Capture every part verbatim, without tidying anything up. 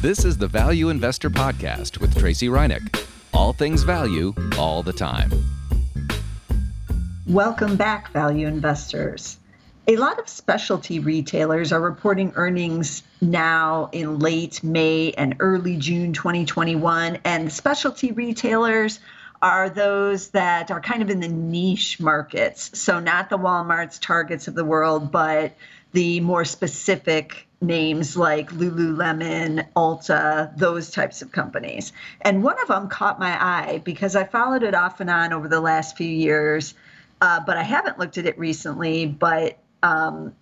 This is the Value Investor Podcast with Tracy Reinick. All things value, all the time. Welcome back, value investors. A lot of specialty retailers are reporting earnings now in late May and early June twenty twenty-one, and specialty retailers are those that are kind of in the niche markets. So not the Walmarts, Targets of the world, but the more specific names like Lululemon, Ulta, those types of companies. And one of them caught my eye because I followed it off and on over the last few years, uh, but I haven't looked at it recently, but um,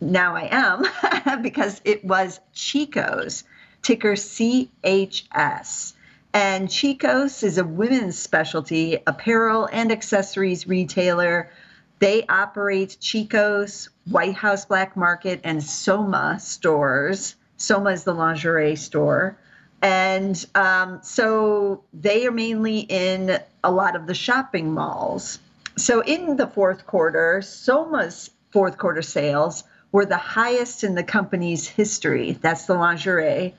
now I am because it was Chico's, ticker C H S. And Chico's is a women's specialty apparel and accessories retailer. They operate Chico's, White House Black Market, and Soma stores. Soma is the lingerie store. And um, so they are mainly in a lot of the shopping malls. So in the fourth quarter, Soma's fourth quarter sales were the highest in the company's history. That's the lingerie.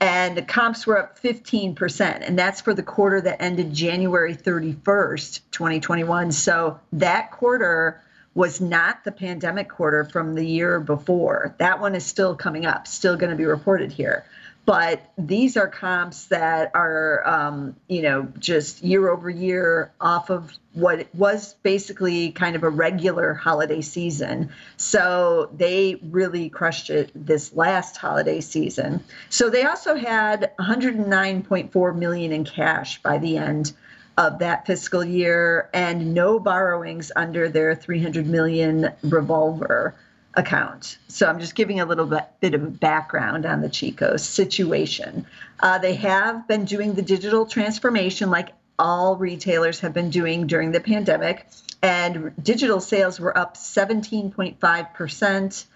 And the comps were up fifteen percent, and that's for the quarter that ended January thirty-first, twenty twenty-one. So that quarter was not the pandemic quarter from the year before. That one is still coming up, still going to be reported here. But these are comps that are, um, you know, just year over year off of what was basically kind of a regular holiday season. So they really crushed it this last holiday season. So they also had one hundred nine point four million dollars in cash by the end of that fiscal year and no borrowings under their three hundred million dollars revolver account. So I'm just giving a little bit, bit of background on the Chico's situation. Uh, they have been doing the digital transformation like all retailers have been doing during the pandemic, and digital sales were up seventeen point five percent,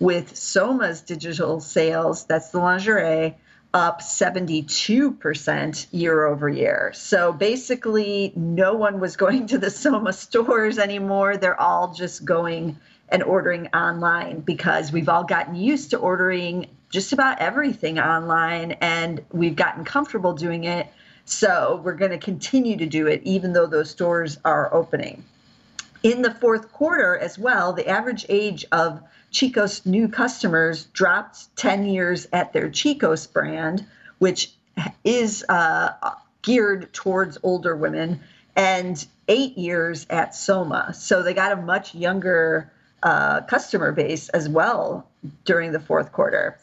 with Soma's digital sales, that's the lingerie, up seventy-two percent year over year. So basically no one was going to the Soma stores anymore. They're all just going and ordering online because we've all gotten used to ordering just about everything online and we've gotten comfortable doing it. So we're going to continue to do it even though those stores are opening. In the fourth quarter as well, the average age of Chico's new customers dropped ten years at their Chico's brand, which is uh, geared towards older women, and eight years at Soma. So they got a much younger Uh, customer base as well during the fourth quarter.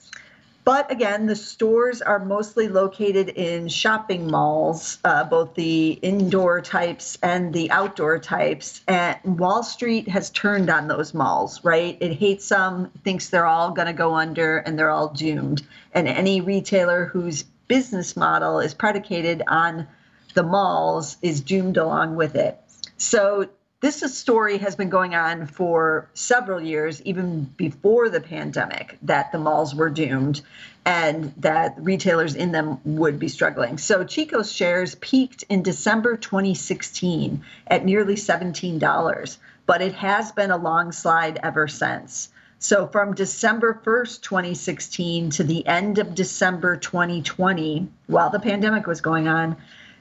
But again, the stores are mostly located in shopping malls, uh, both the indoor types and the outdoor types. And Wall Street has turned on those malls, right? It hates them, thinks they're all going to go under and they're all doomed. And any retailer whose business model is predicated on the malls is doomed along with it. So this story has been going on for several years, even before the pandemic, that the malls were doomed and that retailers in them would be struggling. So Chico's shares peaked in December twenty sixteen at nearly seventeen dollars, but it has been a long slide ever since. So from December first, twenty sixteen to the end of December twenty twenty, while the pandemic was going on,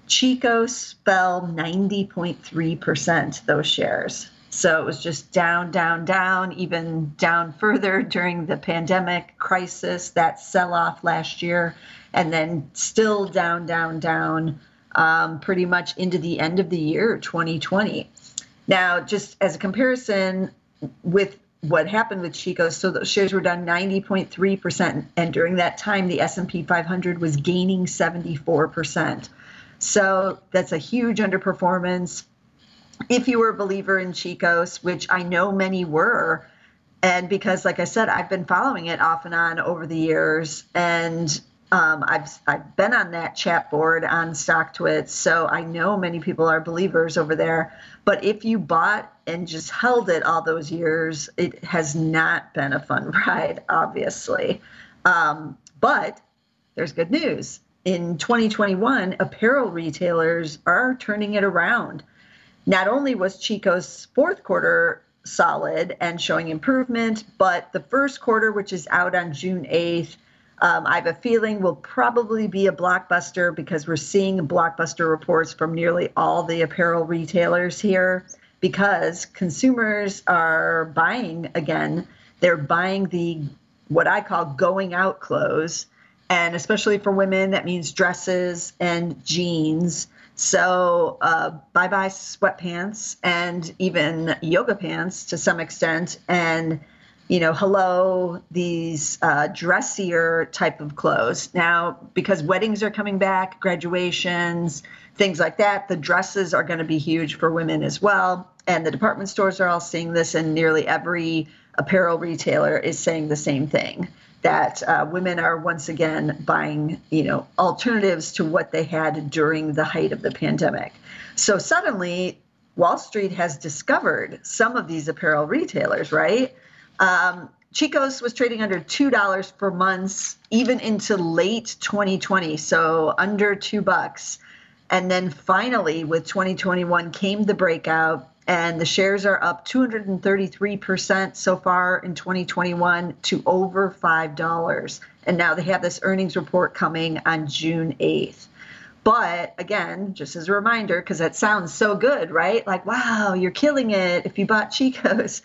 Chico's fell ninety point three percent, those shares. So it was just down, down, down, even down further during the pandemic crisis, that sell-off last year, and then still down, down, down, um, pretty much into the end of the year, twenty twenty. Now, just as a comparison with what happened with Chico's, so those shares were down ninety point three percent, and during that time, the S and P five hundred was gaining seventy-four percent. So that's a huge underperformance. If you were a believer in Chico's, which I know many were, and because, like I said, I've been following it off and on over the years, and um, I've I've been on that chat board on StockTwits, so I know many people are believers over there. But if you bought and just held it all those years, it has not been a fun ride, obviously. Um, but there's good news. In twenty twenty-one, apparel retailers are turning it around. Not only was Chico's fourth quarter solid and showing improvement, but the first quarter, which is out on June eighth, Um, I have a feeling will probably be a blockbuster because we're seeing blockbuster reports from nearly all the apparel retailers here because consumers are buying again. They're buying the what I call going out clothes. And especially for women, that means dresses and jeans. So uh, bye-bye sweatpants and even yoga pants to some extent. And, you know, hello, these uh, dressier type of clothes. Now, because weddings are coming back, graduations, things like that, the dresses are going to be huge for women as well. And the department stores are all seeing this, and nearly every apparel retailer is saying the same thing, that uh, women are once again buying, you know, alternatives to what they had during the height of the pandemic. So suddenly, Wall Street has discovered some of these apparel retailers, right? Um, Chico's was trading under two dollars for months, even into late twenty twenty, so under two bucks. And then finally, with twenty twenty-one came the breakout, and the shares are up two hundred thirty-three percent so far in twenty twenty-one to over five dollars. And now they have this earnings report coming on June eighth. But again, just as a reminder, because that sounds so good, right? Like, wow, you're killing it if you bought Chico's.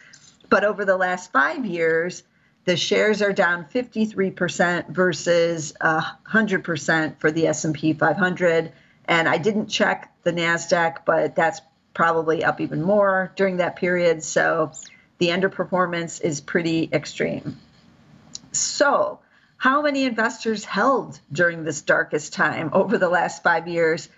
But over the last five years, the shares are down fifty-three percent versus one hundred percent for the S and P five hundred. And I didn't check the NASDAQ, but that's probably up even more during that period. So the underperformance is pretty extreme. So how many investors held during this darkest time over the last five years,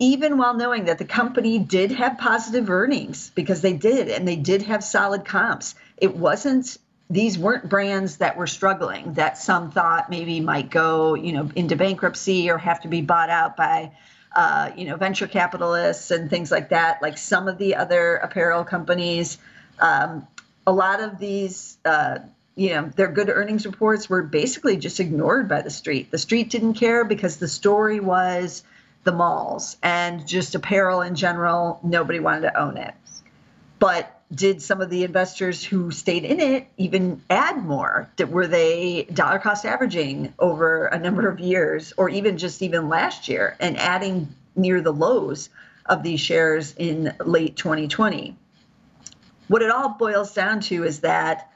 even while knowing that the company did have positive earnings, because they did, and they did have solid comps? It wasn't, these weren't brands that were struggling that some thought maybe might go, you know, into bankruptcy or have to be bought out by Uh, you know, venture capitalists and things like that, like some of the other apparel companies. Um, a lot of these, uh, you know, their good earnings reports were basically just ignored by the street. The street didn't care because the story was the malls and just apparel in general. Nobody wanted to own it. But did some of the investors who stayed in it even add more? Were they dollar cost averaging over a number of years, or even just even last year, and adding near the lows of these shares in late twenty twenty? What it all boils down to is that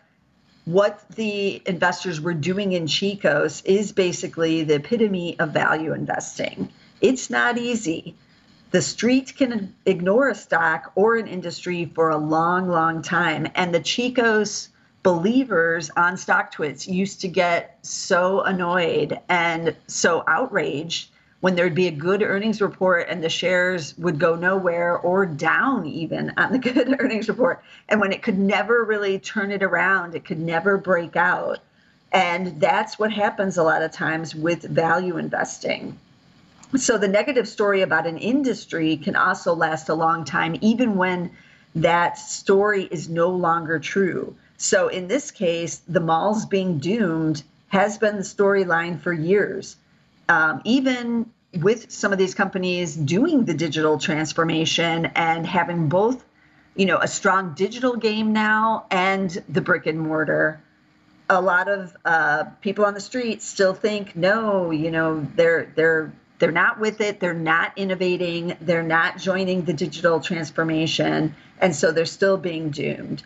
what the investors were doing in Chico's is basically the epitome of value investing. It's not easy. The street can ignore a stock or an industry for a long, long time. And the Chico's believers on StockTwits used to get so annoyed and so outraged when there'd be a good earnings report and the shares would go nowhere or down even on the good earnings report. And when it could never really turn it around, it could never break out. And that's what happens a lot of times with value investing. So the negative story about an industry can also last a long time, even when that story is no longer true. So in this case, the malls being doomed has been the storyline for years, um, even with some of these companies doing the digital transformation and having both, you know, a strong digital game now and the brick and mortar. A lot of uh, people on the street still think, no, you know, they're they're. They're not with it, they're not innovating, they're not joining the digital transformation, and so they're still being doomed.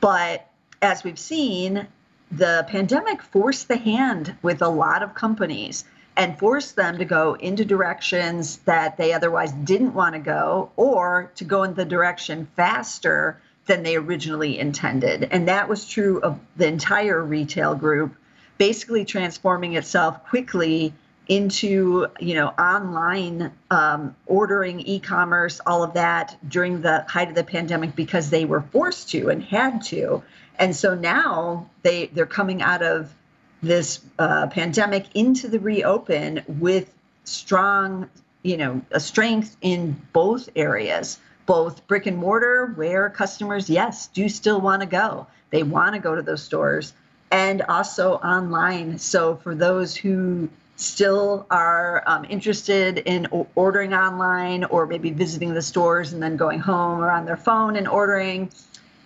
But as we've seen, the pandemic forced the hand with a lot of companies and forced them to go into directions that they otherwise didn't want to go, or to go in the direction faster than they originally intended. And that was true of the entire retail group, basically transforming itself quickly into, you know, online um, ordering, e-commerce, all of that during the height of the pandemic, because they were forced to and had to. And so now they, they're coming out of this uh, pandemic into the reopen with strong, you know, a strength in both areas, both brick and mortar, where customers, yes, do still want to go. They want to go to those stores, and also online. So for those who still are um, interested in ordering online, or maybe visiting the stores and then going home or on their phone and ordering,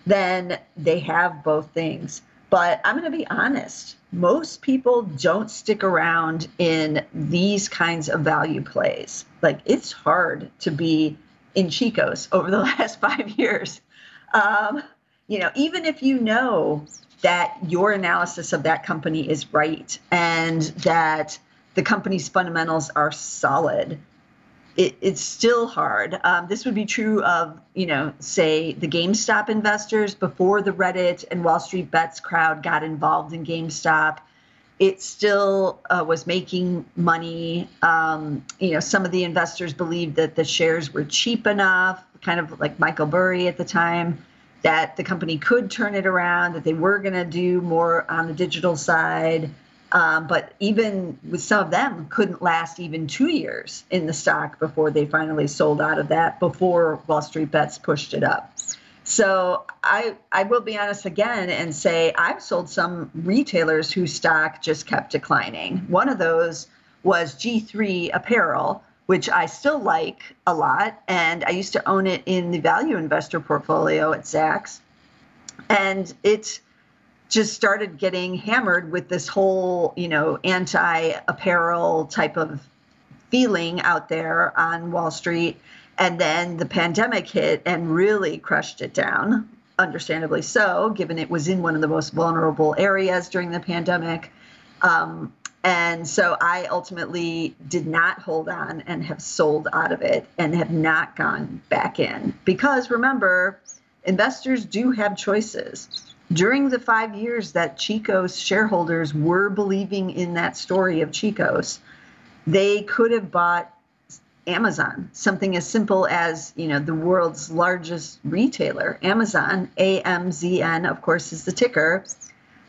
then they have both things. But I'm going to be honest, most people don't stick around in these kinds of value plays. Like, it's hard to be in Chico's over the last five years. Um, you know, even if you know that your analysis of that company is right and that the company's fundamentals are solid, it, it's still hard. Um, this would be true of, you know, say the GameStop investors before the Reddit and Wall Street Bets crowd got involved in GameStop. It still uh, was making money. Um, you know, some of the investors believed that the shares were cheap enough, kind of like Michael Burry at the time, that the company could turn it around, that they were going to do more on the digital side. Um, but even with some of them, couldn't last even two years in the stock before they finally sold out of that, before Wall Street Bets pushed it up. So I I will be honest again and say I've sold some retailers whose stock just kept declining. One of those was G three Apparel, which I still like a lot. And I used to own it in the value investor portfolio at Zacks. And it's just started getting hammered with this whole, you know, anti-apparel type of feeling out there on Wall Street. And then the pandemic hit and really crushed it down, understandably so, given it was in one of the most vulnerable areas during the pandemic. Um, and so I ultimately did not hold on and have sold out of it and have not gone back in. Because remember, investors do have choices. During the five years that Chico's shareholders were believing in that story of Chico's, they could have bought Amazon, something as simple as, you know, the world's largest retailer, Amazon, A M Z N, of course, is the ticker.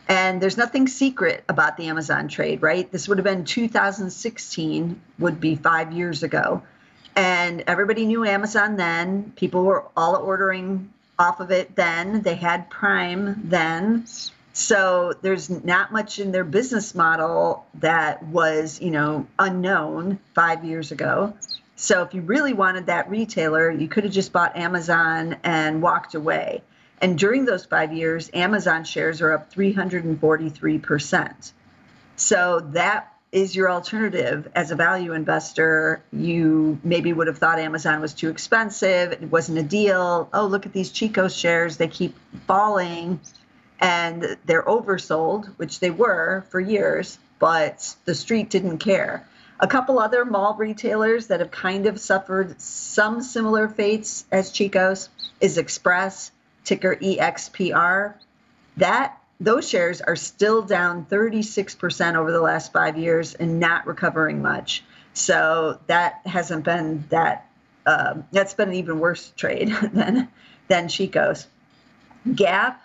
And there's nothing secret about the Amazon trade, right? This would have been two thousand sixteen, would be five years ago. And everybody knew Amazon then. People were all ordering off of it then. They had Prime then. So there's not much in their business model that was, you know, unknown five years ago. So if you really wanted that retailer, you could have just bought Amazon and walked away. And during those five years, Amazon shares are up three hundred forty-three percent. So that is your alternative. As a value investor, you maybe would have thought Amazon was too expensive. It wasn't a deal. Oh, look at these Chico's shares. They keep falling and they're oversold, which they were for years, but the street didn't care. A couple other mall retailers that have kind of suffered some similar fates as Chico's is Express, ticker E X P R. That those shares are still down thirty-six percent over the last five years and not recovering much. So that hasn't been that. Uh, that's been an even worse trade than than Chico's. Gap,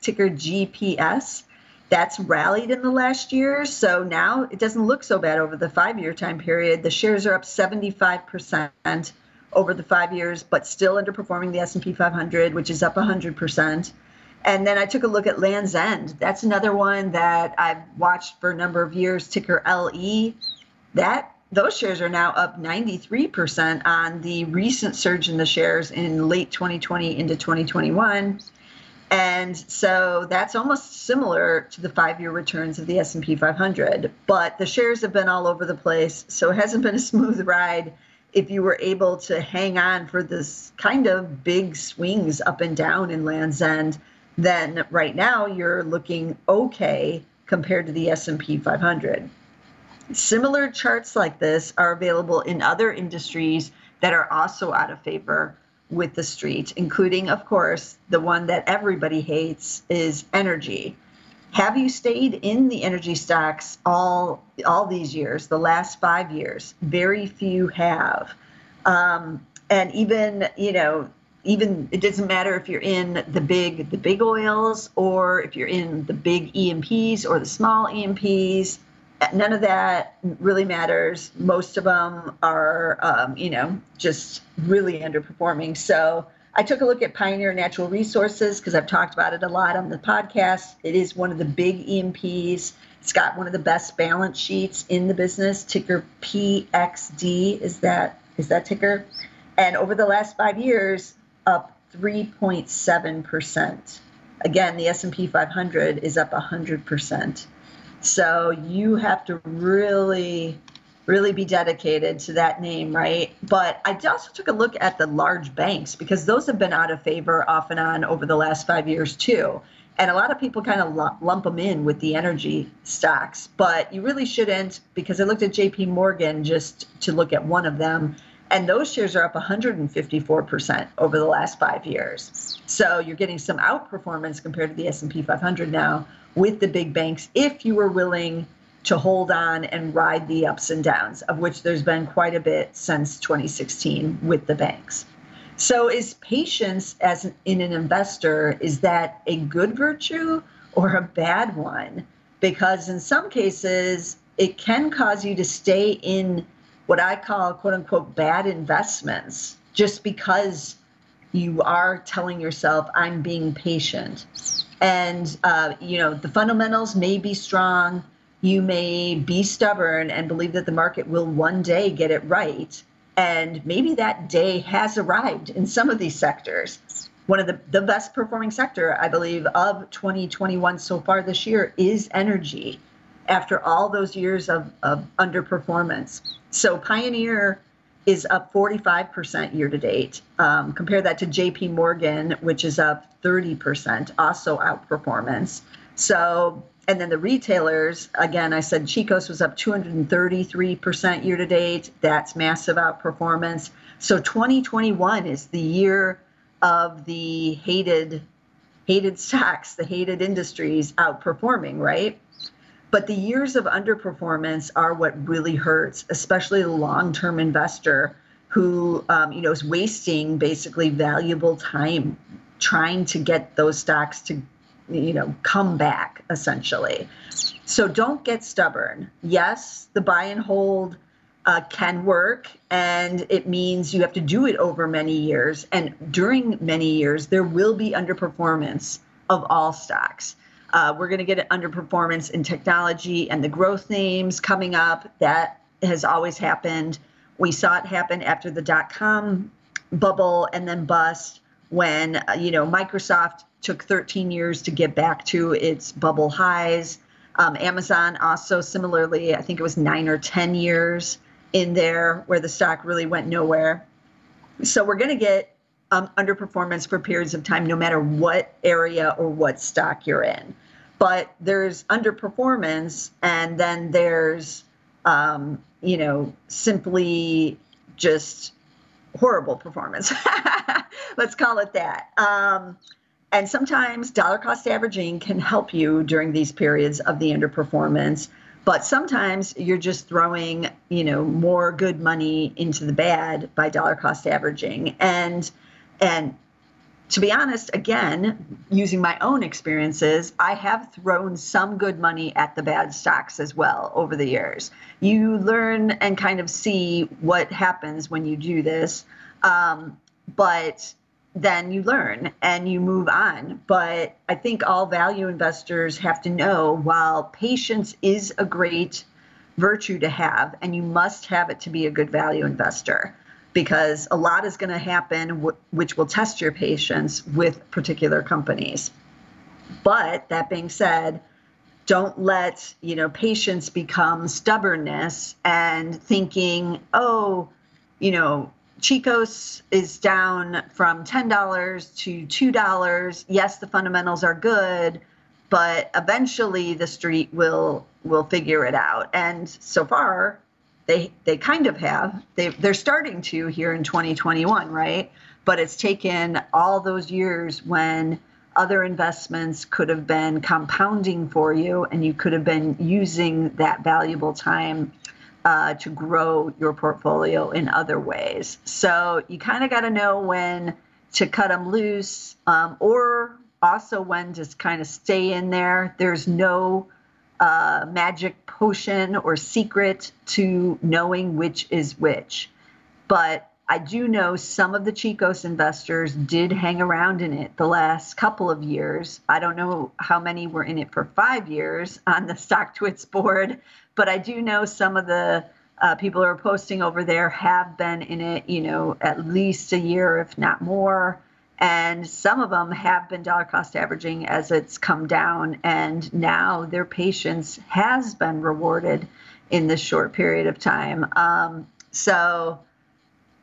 ticker G P S. That's rallied in the last year. So now it doesn't look so bad over the five-year time period. The shares are up seventy-five percent. Over the five years, but still underperforming the S and P five hundred, which is up one hundred percent. And then I took a look at Land's End. That's another one that I've watched for a number of years, ticker L E. That those shares are now up ninety-three percent on the recent surge in the shares in late twenty twenty into twenty twenty-one. And so that's almost similar to the five-year returns of the S and P five hundred. But the shares have been all over the place, so it hasn't been a smooth ride. If you were able to hang on for this kind of big swings up and down in Land's End, then right now you're looking okay compared to the S and P five hundred. Similar charts like this are available in other industries that are also out of favor with the street, including, of course, the one that everybody hates is energy. Have you stayed in the energy stocks all all these years, the last five years? Very few have. Um, and even, you know, even it doesn't matter if you're in the big, the big oils or if you're in the big E M Ps or the small E M Ps, none of that really matters. Most of them are, um, you know, just really underperforming. So I took a look at Pioneer Natural Resources because I've talked about it a lot on the podcast. It is one of the big E M Ps. It's got one of the best balance sheets in the business. Ticker P X D is that is that ticker. And over the last five years, up three point seven percent. Again, the S and P five hundred is up one hundred percent. So you have to really, really be dedicated to that name, right? But I also took a look at the large banks because those have been out of favor off and on over the last five years too. And a lot of people kind of lump them in with the energy stocks, but you really shouldn't, because I looked at J P Morgan just to look at one of them, and those shares are up one hundred fifty-four percent over the last five years. So you're getting some outperformance compared to the S and P five hundred now with the big banks if you were willing to hold on and ride the ups and downs, of which there's been quite a bit since twenty sixteen with the banks. So is patience as an, in an investor, is that a good virtue or a bad one? Because in some cases, it can cause you to stay in what I call, quote unquote, bad investments, just because you are telling yourself, I'm being patient. And, uh, you know, the fundamentals may be strong. You may be stubborn and believe that the market will one day get it right. And maybe that day has arrived in some of these sectors. One of the, the best performing sector, I believe, of twenty twenty-one so far this year is energy, after all those years of, of underperformance. So Pioneer is up forty-five percent year to date. Um, compare that to J P Morgan, which is up thirty percent, also outperformance. So, and then the retailers, again, I said Chico's was up two hundred thirty-three percent year to date. That's massive outperformance. So twenty twenty-one is the year of the hated, hated stocks, the hated industries outperforming, right? But the years of underperformance are what really hurts, especially the long-term investor who, um, you know, is wasting basically valuable time trying to get those stocks to, you know, come back essentially. So don't get stubborn. Yes, the buy and hold uh, can work, and it means you have to do it over many years. And during many years, there will be underperformance of all stocks. Uh, we're going to get an underperformance in technology and the growth names coming up. That has always happened. We saw it happen after the dot-com bubble and then bust when, uh, you know, Microsoft took thirteen years to get back to its bubble highs. Um, Amazon also similarly, I think it was nine or ten years in there where the stock really went nowhere. So we're going to get Um, underperformance for periods of time, no matter what area or what stock you're in. But there's underperformance, and then there's, um, you know, simply just horrible performance. Let's call it that. Um, and sometimes dollar cost averaging can help you during these periods of the underperformance. But sometimes you're just throwing, you know, more good money into the bad by dollar cost averaging. And And to be honest, again, using my own experiences, I have thrown some good money at the bad stocks as well over the years. You learn and kind of see what happens when you do this, um, but then you learn and you move on. But I think all value investors have to know, while patience is a great virtue to have, and you must have it to be a good value investor, because a lot is going to happen, which will test your patience with particular companies. But that being said, don't let, you know, patience become stubbornness and thinking, oh, you know, Chico's is down from ten dollars to two dollars. Yes, the fundamentals are good, but eventually the street will will figure it out. And so far, They they kind of have. They they're starting to here in twenty twenty-one, right? But it's taken all those years when other investments could have been compounding for you, and you could have been using that valuable time uh, to grow your portfolio in other ways. So you kind of got to know when to cut them loose, um, or also when to kind of stay in there. There's no Uh, magic potion or secret to knowing which is which. But I do know some of the Chico's investors did hang around in it the last couple of years. I don't know how many were in it for five years on the StockTwits board, but I do know some of the uh, people who are posting over there have been in it, you know, at least a year, if not more. And some of them have been dollar cost averaging as it's come down. And now their patience has been rewarded in this short period of time. Um, so,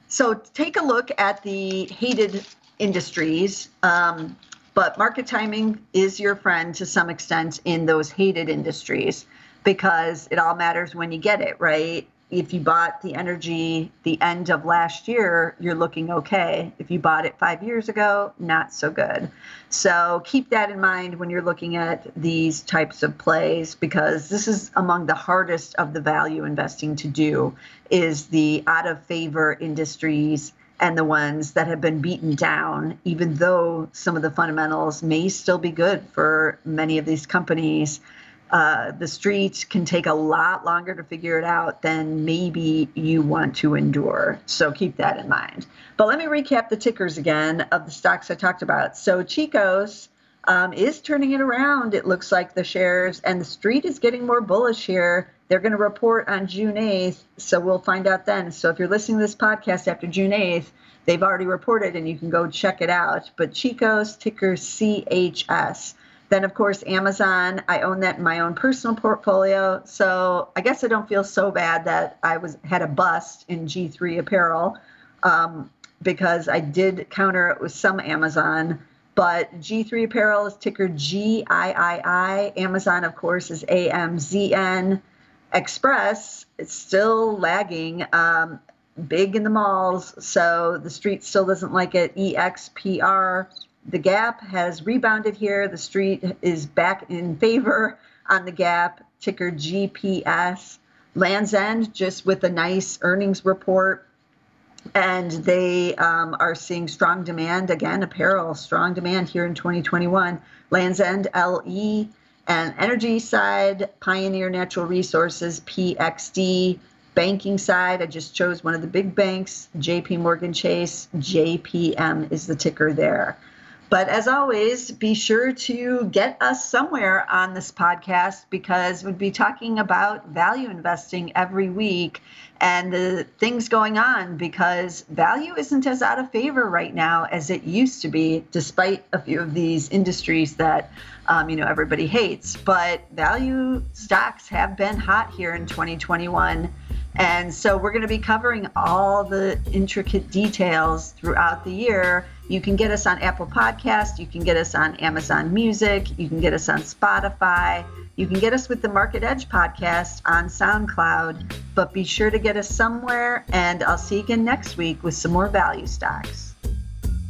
so take a look at the hated industries. Um, but market timing is your friend to some extent in those hated industries, because it all matters when you get it, right? If you bought the energy the end of last year, you're looking okay. If you bought it five years ago, not so good. So keep that in mind when you're looking at these types of plays, because this is among the hardest of the value investing to do, is the out of favor industries and the ones that have been beaten down, even though some of the fundamentals may still be good for many of these companies. Uh, the streets can take a lot longer to figure it out than maybe you want to endure. So keep that in mind. But let me recap the tickers again of the stocks I talked about. So Chico's um, is turning it around. It looks like the shares and the street is getting more bullish here. They're going to report on June eighth. So we'll find out then. So if you're listening to this podcast after June eighth, they've already reported and you can go check it out. But Chico's, ticker C H S. Then, of course, Amazon, I own that in my own personal portfolio. So I guess I don't feel so bad that I was had a bust in G three Apparel um, because I did counter it with some Amazon. But G three Apparel is ticker G I I I. Amazon, of course, is A M Z N. Express, it's still lagging, um, big in the malls. So the street still doesn't like it. E X P R. The Gap has rebounded here. The street is back in favor on the Gap, ticker G P S. Land's End, just with a nice earnings report. And they um, are seeing strong demand, again, apparel, strong demand here in twenty twenty-one. Land's End, L E. And energy side, Pioneer Natural Resources, P X D. Banking side, I just chose one of the big banks, JPMorgan Chase. J P M is the ticker there. But as always, be sure to get us somewhere on this podcast, because we'd be talking about value investing every week and the things going on, because value isn't as out of favor right now as it used to be, despite a few of these industries that um, you know everybody hates. But value stocks have been hot here in twenty twenty-one. And so we're going to be covering all the intricate details throughout the year. You can get us on Apple Podcasts. You can get us on Amazon Music. You can get us on Spotify. You can get us with the Market Edge podcast on SoundCloud. But be sure to get us somewhere. And I'll see you again next week with some more value stocks.